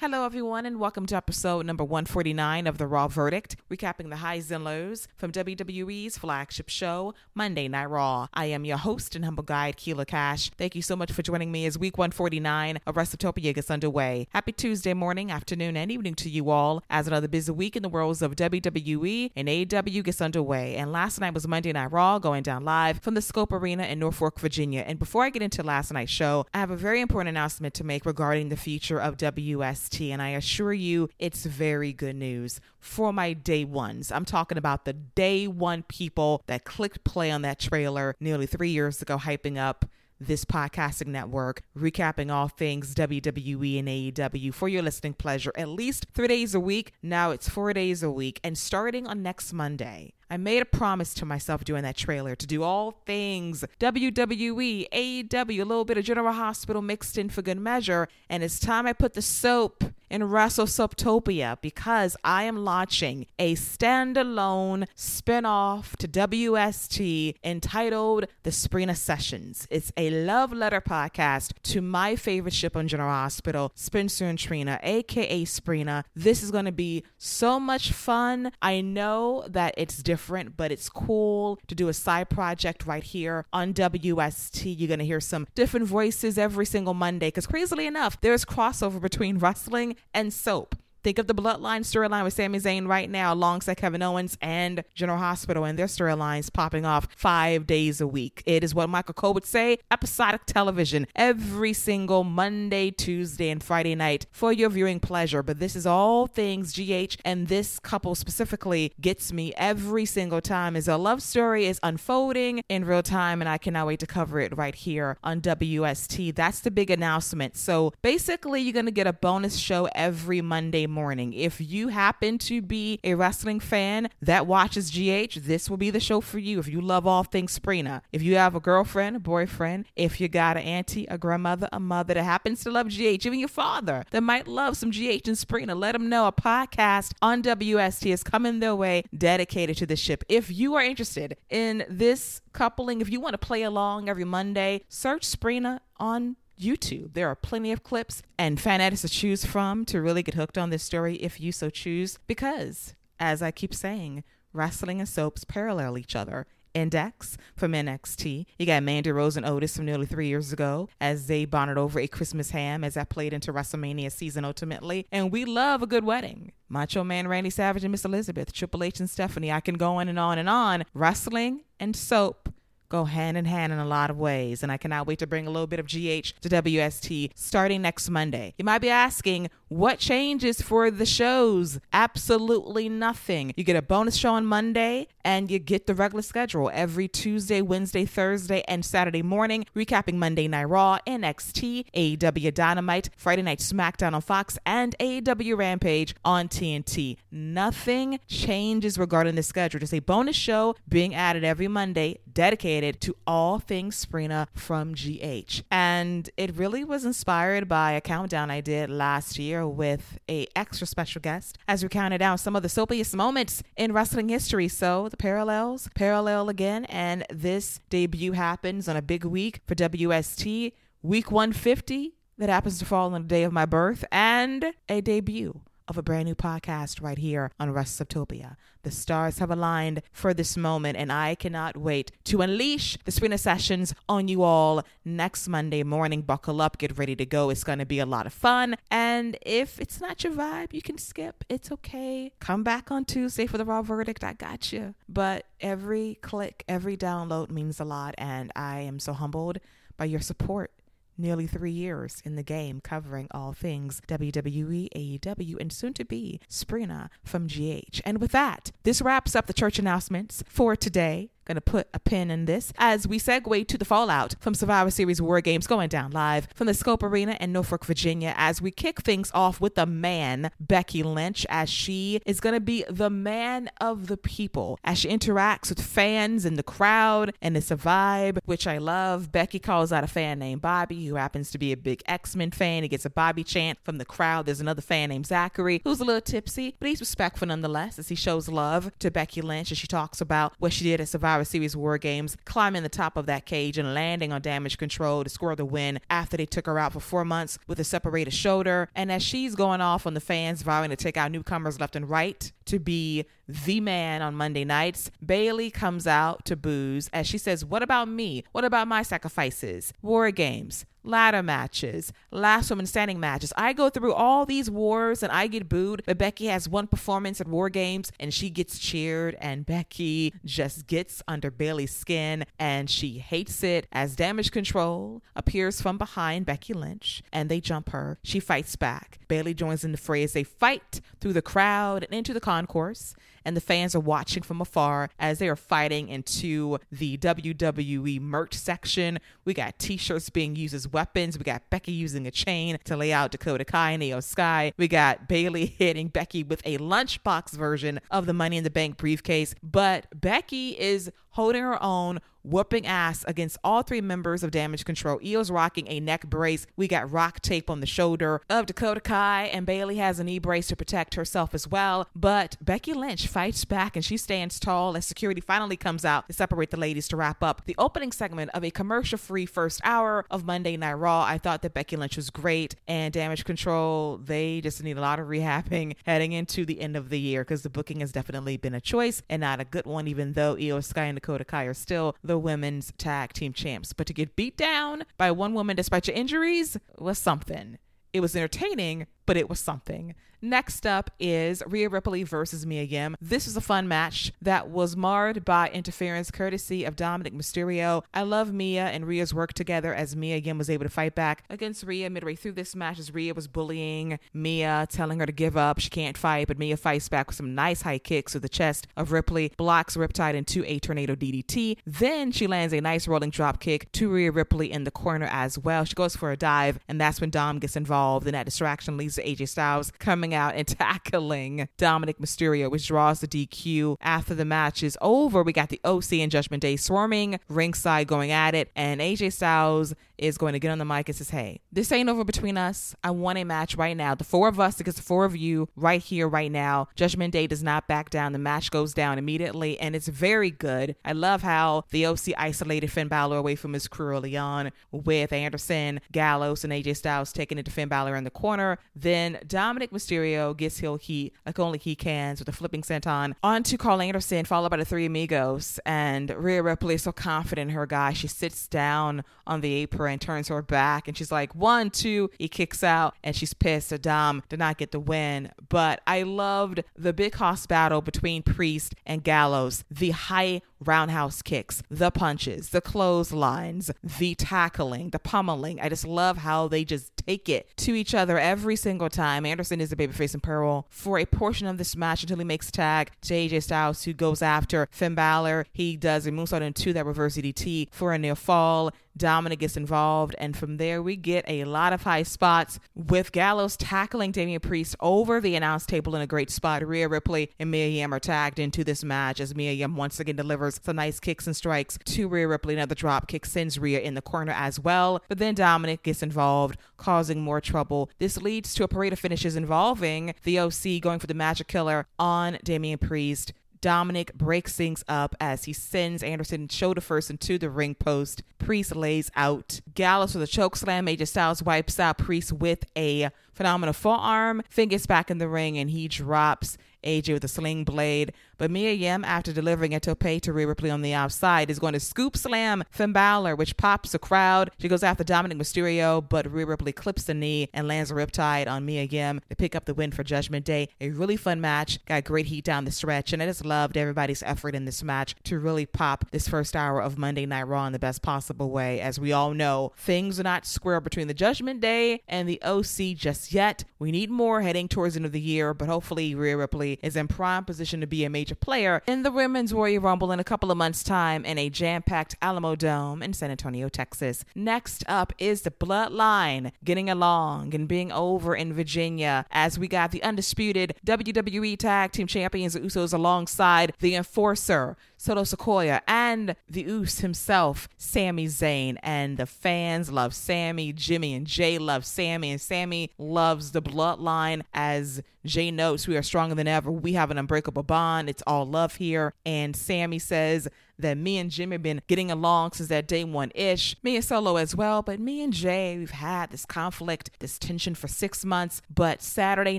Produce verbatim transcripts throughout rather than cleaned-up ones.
Hello, everyone, and welcome to episode number one forty-nine of The Raw Verdict, recapping the highs and lows from W W E's flagship show, Monday Night Raw. I am your host and humble guide, Keela Cash. Thank you so much for joining me as week one forty-nine of WrestleTopia gets underway. Happy Tuesday morning, afternoon, and evening to you all as another busy week in the worlds of W W E and A E W gets underway. And last night was Monday Night Raw, going down live from the Scope Arena in Norfolk, Virginia. And before I get into last night's show, I have a very important announcement to make regarding the future of W S T. And I assure you, it's very good news for my day ones. I'm talking about the day one people that clicked play on that trailer nearly three years ago, hyping up this podcasting network, recapping all things W W E and A E W for your listening pleasure at least three days a week. Now it's four days a week and starting on next Monday. I made a promise to myself during that trailer to do all things W W E, A E W, a little bit of General Hospital mixed in for good measure. And it's time I put the soap in Wrestle Soaptopia because I am launching a standalone spinoff to W S T entitled The Sprina Sessions. It's a love letter podcast to my favorite ship on General Hospital, Spencer and Trina, aka Sprina. This is going to be so much fun. I know that it's different. Different, but it's cool to do a side project right here on W S T. You're going to hear some different voices every single Monday because crazily enough, there's crossover between wrestling and soap. Think of the Bloodline storyline with Sami Zayn right now alongside Kevin Owens and General Hospital and their storylines popping off five days a week. It is what Michael Cole would say, episodic television every single Monday, Tuesday, and Friday night for your viewing pleasure. But this is all things G H, and this couple specifically gets me every single time as a love story is unfolding in real time, and I cannot wait to cover it right here on W S T. That's the big announcement. So basically, you're going to get a bonus show every Monday morning. If you happen to be a wrestling fan that watches G H, this will be the show for you. If you love all things Sprina, if you have a girlfriend, a boyfriend, if you got an auntie, a grandmother, a mother that happens to love G H, even your father that might love some G H and Sprina, let them know a podcast on W S T is coming their way dedicated to the ship. If you are interested in this coupling, if you want to play along every Monday, search Sprina on YouTube. There are plenty of clips and fan edits to choose from to really get hooked on this story if you so choose, because as I keep saying, wrestling and soaps parallel each other. Index from N X T. You got Mandy Rose and Otis from nearly three years ago as they bonded over a Christmas ham as that played into WrestleMania season ultimately. And we love a good wedding. Macho Man Randy Savage and Miss Elizabeth, Triple H and Stephanie. I can go on and on and on. Wrestling and soap go hand in hand in a lot of ways. And I cannot wait to bring a little bit of G H to W S T starting next Monday. You might be asking, what changes for the shows? Absolutely nothing. You get a bonus show on Monday and you get the regular schedule every Tuesday, Wednesday, Thursday, and Saturday morning, recapping Monday Night Raw, N X T, A E W Dynamite, Friday Night SmackDown on Fox, and A E W Rampage on T N T. Nothing changes regarding the schedule. Just a bonus show being added every Monday dedicated to all things Sprina from G H. And it really was inspired by a countdown I did last year with a extra special guest as we counted down some of the soapiest moments in wrestling history. So the parallels, parallel again, and this debut happens on a big week for W S T, week one fifty that happens to fall on the day of my birth, and a debut of a brand new podcast right here on WrestleTopia. The stars have aligned for this moment, and I cannot wait to unleash the Sprina Sessions on you all next Monday morning. Buckle up, get ready to go. It's going to be a lot of fun. And if it's not your vibe, you can skip. It's okay. Come back on Tuesday for the Raw Verdict. I got you. But every click, every download means a lot, and I am so humbled by your support. Nearly three years in the game covering all things W W E, A E W, and soon to be Sprina from G H. And with that, this wraps up the church announcements for today. Going to put a pin in this as we segue to the fallout from Survivor Series War Games going down live from the Scope Arena in Norfolk, Virginia, as we kick things off with the man, Becky Lynch, as she is going to be the man of the people as she interacts with fans and the crowd, and it's a vibe, which I love. Becky calls out a fan named Bobby, who happens to be a big X-Men fan. He gets a Bobby chant from the crowd. There's another fan named Zachary, who's a little tipsy, but he's respectful nonetheless as he shows love to Becky Lynch as she talks about what she did at Survivor Survivor Series War Games, climbing the top of that cage and landing on Damage Control to score the win after they took her out for four months with a separated shoulder. And as she's going off on the fans, vowing to take out newcomers left and right to be the man on Monday nights, Bayley comes out to booze as she says, "What about me? What about my sacrifices? War Games, ladder matches, last woman standing matches. I go through all these wars and I get booed, but Becky has one performance at War Games and she gets cheered." And Becky just gets under Bayley's skin and she hates it as Damage Control appears from behind Becky Lynch and they jump her. She fights back. Bayley joins in the fray as they fight through the crowd and into the concourse, and the fans are watching from afar as they are fighting into the W W E merch section. We got t-shirts being used as weapons. We got Becky using a chain to lay out Dakota Kai and Io Sky. We got Bayley hitting Becky with a lunchbox version of the Money in the Bank briefcase. But Becky is holding her own, whooping ass against all three members of Damage Control. Io's rocking a neck brace. We got rock tape on the shoulder of Dakota Kai, and Bayley has a knee brace to protect herself as well. But Becky Lynch fights back and she stands tall as security finally comes out to separate the ladies to wrap up the opening segment of a commercial-free first hour of Monday Night Raw. I thought that Becky Lynch was great, and Damage Control, they just need a lot of rehabbing heading into the end of the year, because the booking has definitely been a choice and not a good one, even though Io Sky and Dakota Kai are still the women's tag team champs. But to get beat down by one woman despite your injuries was something. It was entertaining, but it was something. Next up is Rhea Ripley versus Mia Yim. This is a fun match that was marred by interference courtesy of Dominic Mysterio. I love Mia and Rhea's work together as Mia Yim was able to fight back against Rhea midway through this match as Rhea was bullying Mia, telling her to give up. She can't fight, but Mia fights back with some nice high kicks to the chest of Ripley, blocks Riptide into a tornado D D T. Then she lands a nice rolling drop kick to Rhea Ripley in the corner as well. She goes for a dive, and that's when Dom gets involved, and that distraction leads to A J Styles coming out and tackling Dominic Mysterio, which draws the D Q. After the match is over, we got the O C and Judgment Day swarming ringside, going at it, and A J Styles is going to get on the mic and says, "Hey, this ain't over between us. I want a match right now. The four of us against the four of you right here, right now." Judgment Day does not back down. The match goes down immediately, and it's very good. I love how the O C isolated Finn Balor away from his crew early on with Anderson, Gallows, and A J Styles taking it to Finn Balor in the corner. Then Dominic Mysterio gets heel heat like only he can with a flipping senton onto Carl Anderson, followed by the Three Amigos. And Rhea Ripley is so confident in her guy, she sits down on the apron and turns her back, and she's like, "One, two." He kicks out, and she's pissed. So Dom did not get the win, but I loved the big hoss battle between Priest and Gallows. The high roundhouse kicks, the punches, the clotheslines, the tackling, the pummeling. I just love how they just take it to each other every single time. Anderson is a babyface in peril for a portion of this match until he makes tag to A J Styles, who goes after Finn Balor. He does a moonsault into that reverse D D T for a near fall. Dominic gets involved, and from there we get a lot of high spots with Gallows tackling Damian Priest over the announce table in a great spot. Rhea Ripley and Mia Yim are tagged into this match as Mia Yim once again delivers some nice kicks and strikes to Rhea Ripley. Another drop kick sends Rhea in the corner as well, but then Dominic gets involved, causing more trouble. This leads to a parade of finishes involving the O C going for the Magic Killer on Damian Priest. Dominic breaks things up as he sends Anderson shoulder first into the ring post. Priest lays out Gallows with a chokeslam. A J Styles wipes out Priest with a phenomenal forearm. Finn gets back in the ring and he drops A J with a sling blade. But Mia Yim, after delivering a tope to Rhea Ripley on the outside, is going to scoop slam Finn Balor, which pops the crowd. She goes after Dominic Mysterio, but Rhea Ripley clips the knee and lands a riptide on Mia Yim to pick up the win for Judgment Day. A really fun match. Got great heat down the stretch, and I just loved everybody's effort in this match to really pop this first hour of Monday Night Raw in the best possible way. As we all know, things are not square between the Judgment Day and the O C just yet. We need more heading towards the end of the year, but hopefully Rhea Ripley is in prime position to be a major player in the Women's Warrior Rumble in a couple of months' time in a jam-packed Alamo Dome in San Antonio, Texas. Next up is the Bloodline getting along and being over in Virginia, as we got the undisputed W W E Tag Team Champions, the Usos, alongside the Enforcer, Solo Sequoia, and the Uso himself, Sami Zayn. And the fans love Sami. Jimmy and Jay love Sami, and Sami loves the Bloodline. As Jay notes, "We are stronger than ever. We have an unbreakable bond. It's all love here." And Sami says that me and Jimmy have been getting along since that day one-ish. Me and Solo as well, but me and Jay, we've had this conflict, this tension for six months. But Saturday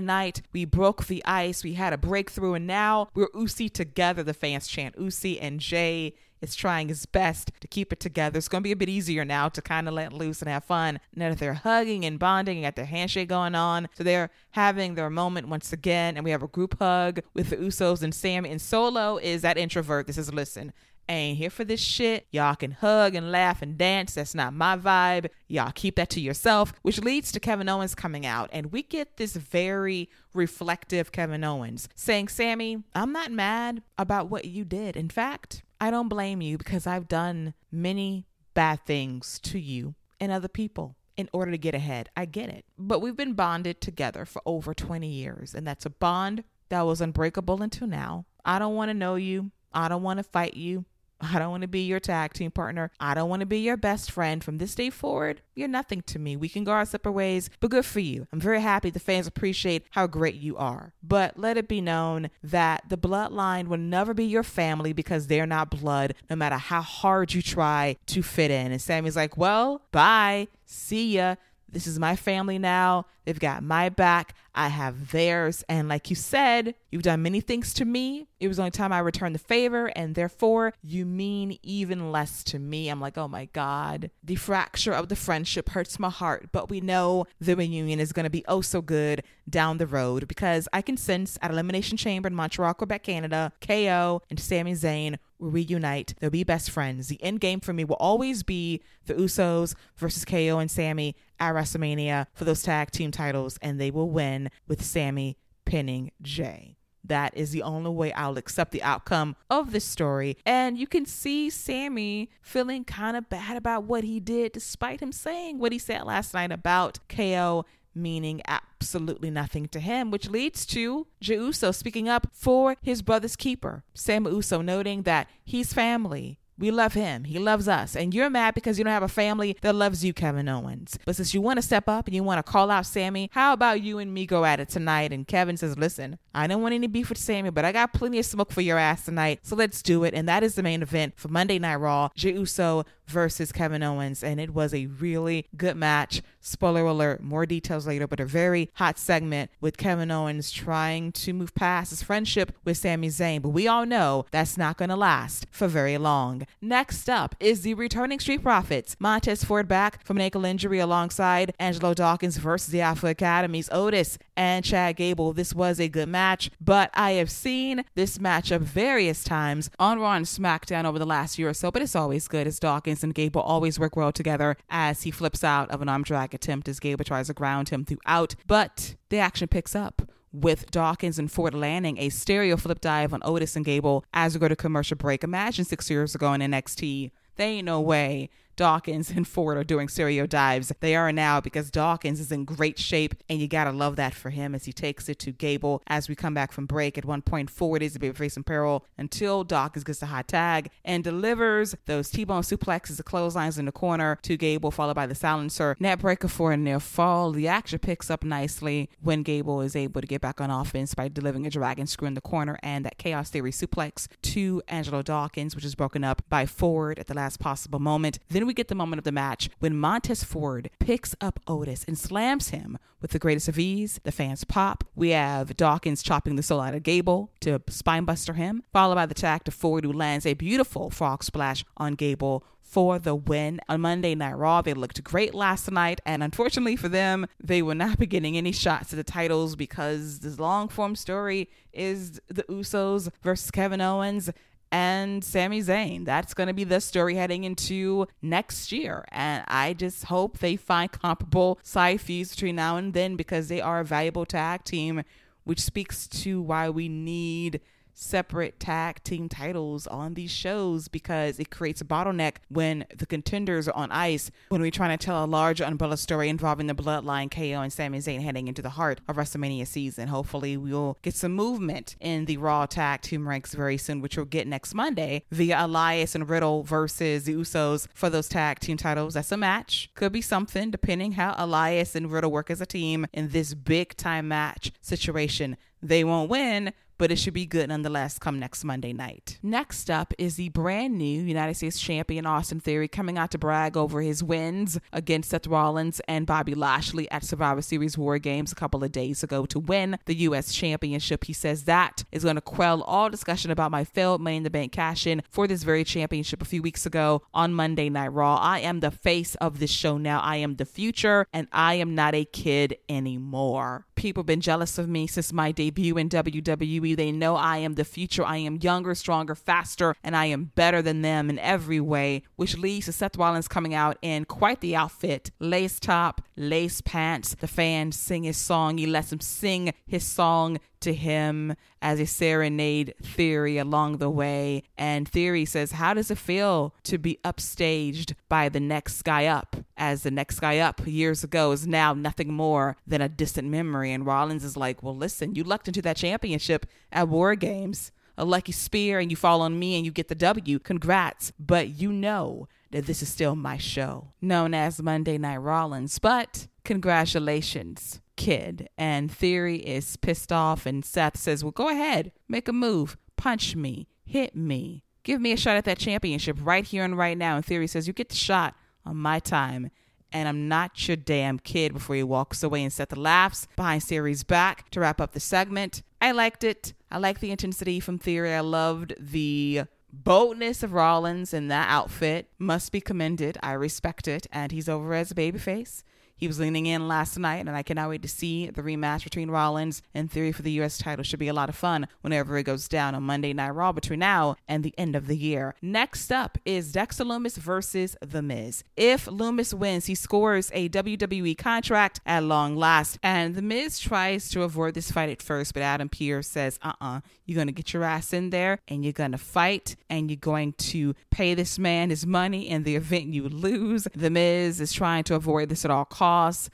night, we broke the ice. We had a breakthrough, and now we're U S I together, the fans chant. U S I and Jay is trying his best to keep it together. It's going to be a bit easier now to kind of let loose and have fun. Now that they're hugging and bonding and got their handshake going on, so they're having their moment once again, and we have a group hug with the Usos and Sami. And Solo is that introvert. This is, listen, I ain't here for this shit. Y'all can hug and laugh and dance. That's not my vibe. Y'all keep that to yourself, which leads to Kevin Owens coming out. And we get this very reflective Kevin Owens saying, Sami, I'm not mad about what you did. In fact, I don't blame you, because I've done many bad things to you and other people in order to get ahead. I get it. But we've been bonded together for over twenty years, and that's a bond that was unbreakable until now. I don't want to know you. I don't want to fight you. I don't want to be your tag team partner. I don't want to be your best friend. From this day forward, you're nothing to me. We can go our separate ways, but good for you. I'm very happy the fans appreciate how great you are. But let it be known that the bloodline will never be your family, because they're not blood, no matter how hard you try to fit in. And Sami's like, well, bye. See ya. This is my family now. They've got my back. I have theirs. And like you said, you've done many things to me. It was the only time I returned the favor, and therefore you mean even less to me. I'm like, oh my God. The fracture of the friendship hurts my heart, but we know the reunion is going to be oh so good down the road, because I can sense at Elimination Chamber in Montreal, Quebec, Canada, K O and Sami Zayn will reunite. They'll be best friends. The end game for me will always be the Usos versus K O and Sami at WrestleMania for those tag team titles, and they will win with Sami pinning Jay. That is the only way I'll accept the outcome of this story. And you can see Sami feeling kind of bad about what he did, despite him saying what he said last night about K O meaning absolutely nothing to him, which leads to Jey Uso speaking up for his brother's keeper, Sami Uso, noting that he's family. We love him. He loves us. And you're mad because you don't have a family that loves you, Kevin Owens. But since you want to step up and you want to call out Sami, how about you and me go at it tonight? And Kevin says, listen, I don't want any beef with Sami, but I got plenty of smoke for your ass tonight. So let's do it. And that is the main event for Monday Night Raw, Jey Uso versus Kevin Owens. And it was a really good match. Spoiler alert, more details later, but a very hot segment with Kevin Owens trying to move past his friendship with Sami Zayn. But we all know that's not going to last for very long. Next up is the returning Street Profits, Montez Ford back from an ankle injury, alongside Angelo Dawkins versus the Alpha Academy's Otis and Chad Gable. This was a good match, but I have seen this matchup various times on Raw and SmackDown over the last year or so, but it's always good as Dawkins and Gable always work well together as he flips out of an arm drag attempt as Gable tries to ground him throughout, but the action picks up with Dawkins and Ford landing a stereo flip dive on Otis and Gable as we go to commercial break. Imagine six years ago in N X T, there ain't no way Dawkins and Ford are doing stereo dives. They are now, because Dawkins is in great shape, and you gotta love that for him as he takes it to Gable as we come back from break. At one point, Ford is a bit facing peril until Dawkins gets the high tag and delivers those T-bone suplexes, the clotheslines in the corner to Gable, followed by the silencer, net breaker for a near fall. The action picks up nicely when Gable is able to get back on offense by delivering a dragon screw in the corner and that Chaos Theory suplex to Angelo Dawkins, which is broken up by Ford at the last possible moment. Then Then we get the moment of the match when Montez Ford picks up Otis and slams him with the greatest of ease. The fans pop. We have Dawkins chopping the soul out of Gable to spinebuster him, followed by the attack to Ford, who lands a beautiful frog splash on Gable for the win. On Monday Night Raw, they looked great last night, and unfortunately for them, they will not be getting any shots at the titles, because this long-form story is the Usos versus Kevin Owens and Sami Zayn. That's going to be the story heading into next year. And I just hope they find comparable side feuds between now and then, because they are a valuable tag team, which speaks to why we need separate tag team titles on these shows, because it creates a bottleneck when the contenders are on ice, when we're trying to tell a large umbrella story involving the bloodline, K O and Sami Zayn, heading into the heart of WrestleMania season. Hopefully we'll get some movement in the Raw tag team ranks very soon, which we'll get next Monday via Elias and Riddle versus the Usos for those tag team titles. That's a match. Could be something, depending how Elias and Riddle work as a team in this big time match situation. They won't win, but it should be good nonetheless come next Monday night. Next up is the brand new United States champion Austin Theory coming out to brag over his wins against Seth Rollins and Bobby Lashley at Survivor Series War Games a couple of days ago to win the U S championship. He says that is going to quell all discussion about my failed Money in the Bank cash-in for this very championship a few weeks ago on Monday Night Raw. I am the face of this show now. I am the future, and I am not a kid anymore. People have been jealous of me since my debut in W W E. They know I am the future. I am younger, stronger, faster, and I am better than them in every way, which leads to Seth Rollins coming out in quite the outfit. Lace top, lace pants. The fans sing his song. He lets them sing his song to him as a serenade Theory along the way. And Theory says, how does it feel to be upstaged by the next guy up? As the next guy up years ago is now nothing more than a distant memory. And Rollins is like, well, listen, you lucked into that championship at War Games. A lucky spear and you fall on me and you get the W. Congrats. But you know that this is still my show, known as Monday Night Rollins. But congratulations, kid. And Theory is pissed off, and Seth says, well, go ahead, make a move, punch me, hit me, give me a shot at that championship right here and right now. And Theory says, you get the shot on my time, and I'm not your damn kid, before he walks away. And Seth laughs behind Theory's back to wrap up the segment. I liked it. I like the intensity from Theory. I loved the boldness of Rollins in that outfit. Must be commended. I respect it. And he's over as a babyface. He was leaning in last night, and I cannot wait to see the rematch between Rollins and Theory for the U S title. Should be a lot of fun whenever it goes down on Monday Night Raw between now and the end of the year. Next up is Dexter Lumis versus The Miz. If Lumis wins, he scores a W W E contract at long last, and The Miz tries to avoid this fight at first, but Adam Pearce says, uh-uh, you're going to get your ass in there, and you're going to fight, and you're going to pay this man his money in the event you lose. The Miz is trying to avoid this at all costs.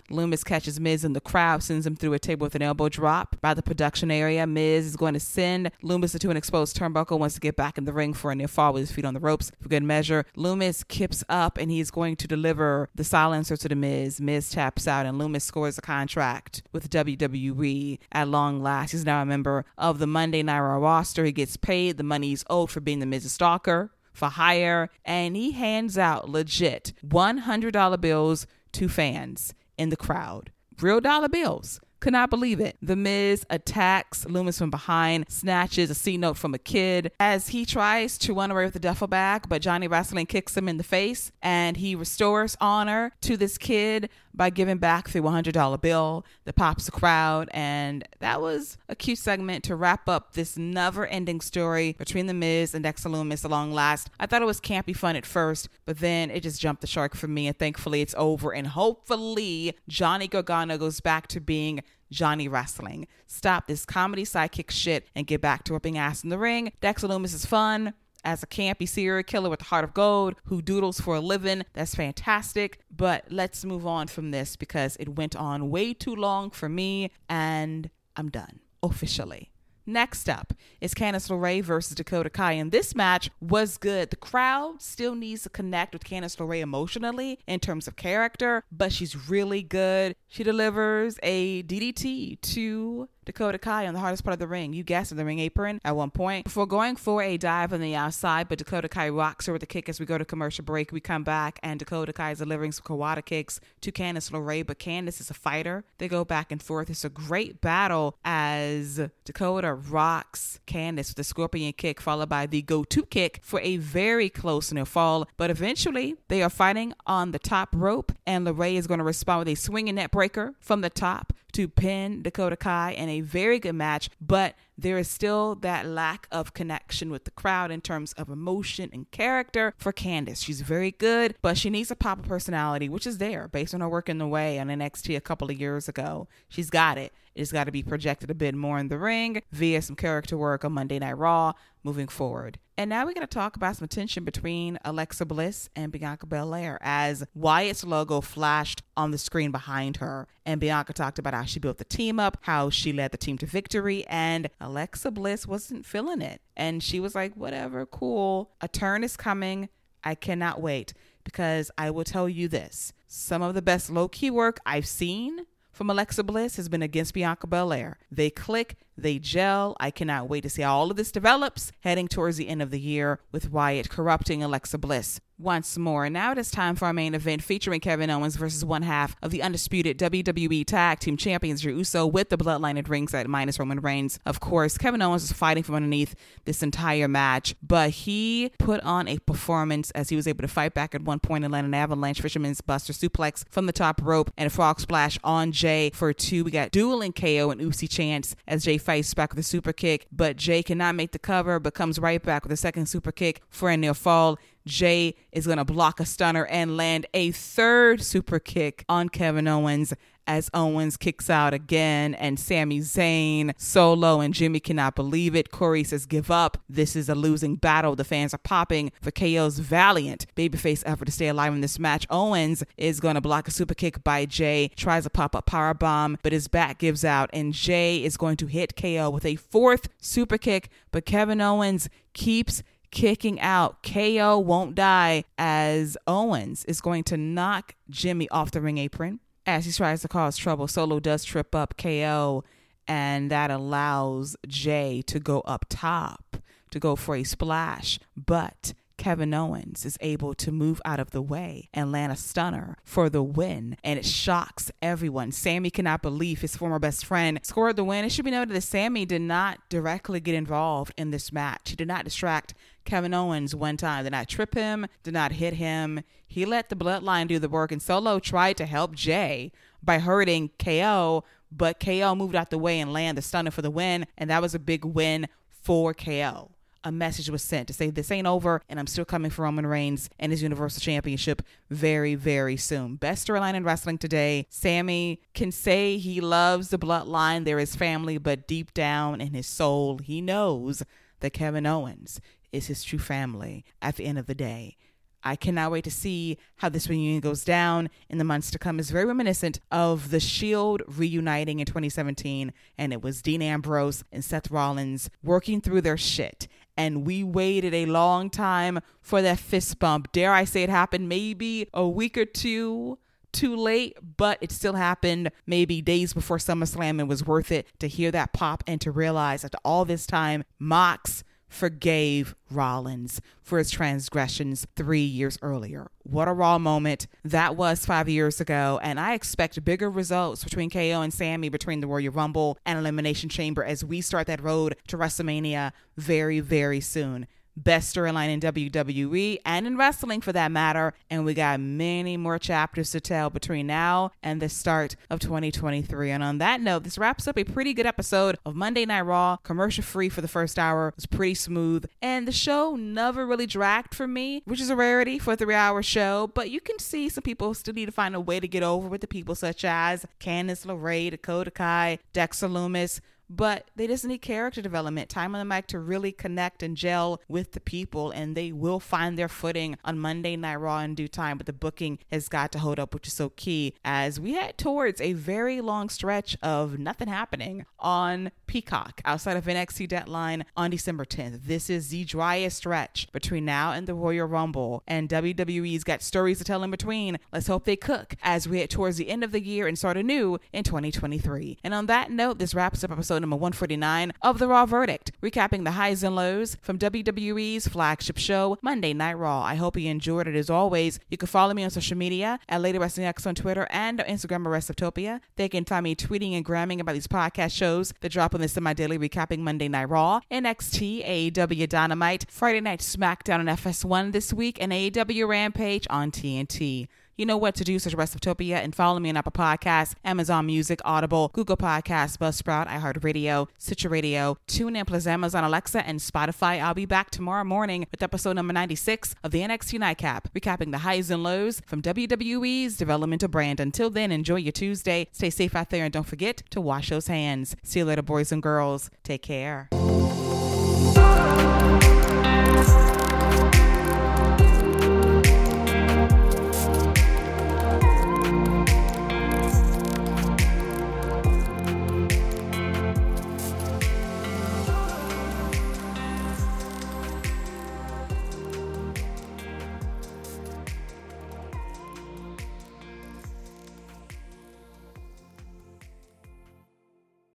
Lumis catches Miz in the crowd, sends him through a table with an elbow drop by the production area. Miz is going to send Lumis into an exposed turnbuckle, wants to get back in the ring for a near fall with his feet on the ropes for good measure. Lumis kips up, and he's going to deliver the silencer to the Miz. Miz taps out, and Lumis scores a contract with W W E at long last. He's now a member of the Monday Night Raw roster. He gets paid the money he's owed for being the Miz's stalker for hire, and he hands out legit one hundred dollar bills to fans in the crowd. Real dollar bills. Could not believe it. The Miz attacks Lumis from behind, snatches a C-note from a kid as he tries to run away with the duffel bag, but Johnny Wrestling kicks him in the face, and he restores honor to this kid by giving back the one hundred dollar bill that pops the crowd. And that was a cute segment to wrap up this never-ending story between The Miz and Dexter Lumis along last. I thought it was campy fun at first, but then it just jumped the shark for me, and thankfully it's over, and hopefully Johnny Gargano goes back to being Johnny Wrestling. Stop this comedy sidekick shit and get back to whipping ass in the ring. Dexter Lumis is fun as a campy serial killer with the heart of gold who doodles for a living. That's fantastic. But let's move on from this because it went on way too long for me, and I'm done officially. Next up is Candice LeRae versus Dakota Kai, and this match was good. The crowd still needs to connect with Candice LeRae emotionally in terms of character, but she's really good. She delivers a D D T to Dakota Kai on the hardest part of the ring. You guessed, on the ring apron at one point, before going for a dive on the outside, but Dakota Kai rocks her with a kick. As we go to commercial break, we come back, and Dakota Kai is delivering some Kawada kicks to Candice LeRae, but Candice is a fighter. They go back and forth. It's a great battle as Dakota rocks Candice with a scorpion kick, followed by the go-to kick for a very close near fall, but eventually they are fighting on the top rope, and LeRae is going to respond with a swinging net breaker from the top to pin Dakota Kai in a very good match, but there is still that lack of connection with the crowd in terms of emotion and character for Candice. She's very good, but she needs a pop of personality, which is there based on her work in the way on N X T a couple of years ago. She's got it. It's got to be projected a bit more in the ring via some character work on Monday Night Raw moving forward. And now we're going to talk about some tension between Alexa Bliss and Bianca Belair as Wyatt's logo flashed on the screen behind her. And Bianca talked about how she built the team up, how she led the team to victory, and Alexa Bliss wasn't feeling it. And she was like, whatever, cool. A turn is coming. I cannot wait, because I will tell you this. Some of the best low-key work I've seen from Alexa Bliss has been against Bianca Belair. They click, They gel. I cannot wait to see how all of this develops heading towards the end of the year with Wyatt corrupting Alexa Bliss once more. Now it is time for our main event featuring Kevin Owens versus one half of the undisputed W W E Tag Team Champions, Jey Uso, with the Bloodline at ringside minus Roman Reigns. Of course, Kevin Owens was fighting from underneath this entire match, but he put on a performance as he was able to fight back at one point and land an avalanche fisherman's buster suplex from the top rope and a frog splash on Jay for two. We got dueling K O and oopsie chants as Jay fights back with a super kick, but Jay cannot make the cover but comes right back with a second super kick for a near fall. Jay is going to block a stunner and land a third super kick on Kevin Owens as Owens kicks out again, and Sami Zayn, Solo, and Jimmy cannot believe it. Corey says, give up. This is a losing battle. The fans are popping for K O's valiant babyface effort to stay alive in this match. Owens is going to block a super kick by Jay, tries a pop-up power bomb, but his back gives out, and Jay is going to hit K O with a fourth super kick, but Kevin Owens keeps kicking out. K O won't die as Owens is going to knock Jimmy off the ring apron as he tries to cause trouble. Solo does trip up K O, and that allows Jay to go up top to go for a splash, but Kevin Owens is able to move out of the way and land a stunner for the win, and it shocks everyone. Sammy cannot believe his former best friend scored the win. It should be noted that Sammy did not directly get involved in this match. He did not distract Kevin Owens one time, did not trip him, did not hit him. He let the Bloodline do the work, and Solo tried to help Jay by hurting K O, but K O moved out the way and landed the stunner for the win, and that was a big win for K O. A message was sent to say this ain't over and I'm still coming for Roman Reigns and his Universal Championship very, very soon. Best storyline in wrestling today. Sammy can say he loves the Bloodline. They're his family, but deep down in his soul, he knows that Kevin Owens is his true family at the end of the day. I cannot wait to see how this reunion goes down in the months to come. It's very reminiscent of the Shield reuniting in twenty seventeen, and it was Dean Ambrose and Seth Rollins working through their shit. And we waited a long time for that fist bump. Dare I say it happened maybe a week or two too late, but it still happened maybe days before SummerSlam. It was worth it to hear that pop and to realize after all this time, Mox forgave Rollins for his transgressions three years earlier. What a Raw moment that was five years ago, and I expect bigger results between K O and Sammy between the Royal Rumble and Elimination Chamber as we start that road to WrestleMania very, very soon. Best storyline in W W E and in wrestling for that matter, and we got many more chapters to tell between now and the start of twenty twenty-three. And on that note, this wraps up a pretty good episode of Monday Night Raw, commercial free for the first hour. It was pretty smooth, and the show never really dragged for me, which is a rarity for a three-hour show, but you can see some people still need to find a way to get over with the people such as Candice LeRae, Dakota Kai, Dexter Lumis, but they just need character development, time on the mic to really connect and gel with the people, and they will find their footing on Monday Night Raw in due time, but the booking has got to hold up, which is so key, as we head towards a very long stretch of nothing happening on Peacock outside of N X T Deadline on December tenth. This is the driest stretch between now and the Royal Rumble, and W W E's got stories to tell in between. Let's hope they cook as we head towards the end of the year and start anew in twenty twenty-three. And on that note, this wraps up episode number one forty-nine of The Raw Verdict, recapping the highs and lows from W W E's flagship show, Monday Night Raw. I hope you enjoyed it. As always, you can follow me on social media at Lady Wrestling X on Twitter and on Instagram at Wrestletopia. They can find me tweeting and gramming about these podcast shows that drop on the semi-daily, recapping Monday Night Raw, N X T, A E W Dynamite, Friday Night SmackDown on F S one this week, and A E W Rampage on T N T. You know what to do, search Wrestletopia and follow me on Apple Podcasts, Amazon Music, Audible, Google Podcasts, Buzzsprout, iHeartRadio, Stitcher Radio, TuneIn, plus Amazon Alexa, and Spotify. I'll be back tomorrow morning with episode number ninety-six of the N X T Nightcap, recapping the highs and lows from W W E's developmental brand. Until then, enjoy your Tuesday. Stay safe out there, and don't forget to wash those hands. See you later, boys and girls. Take care.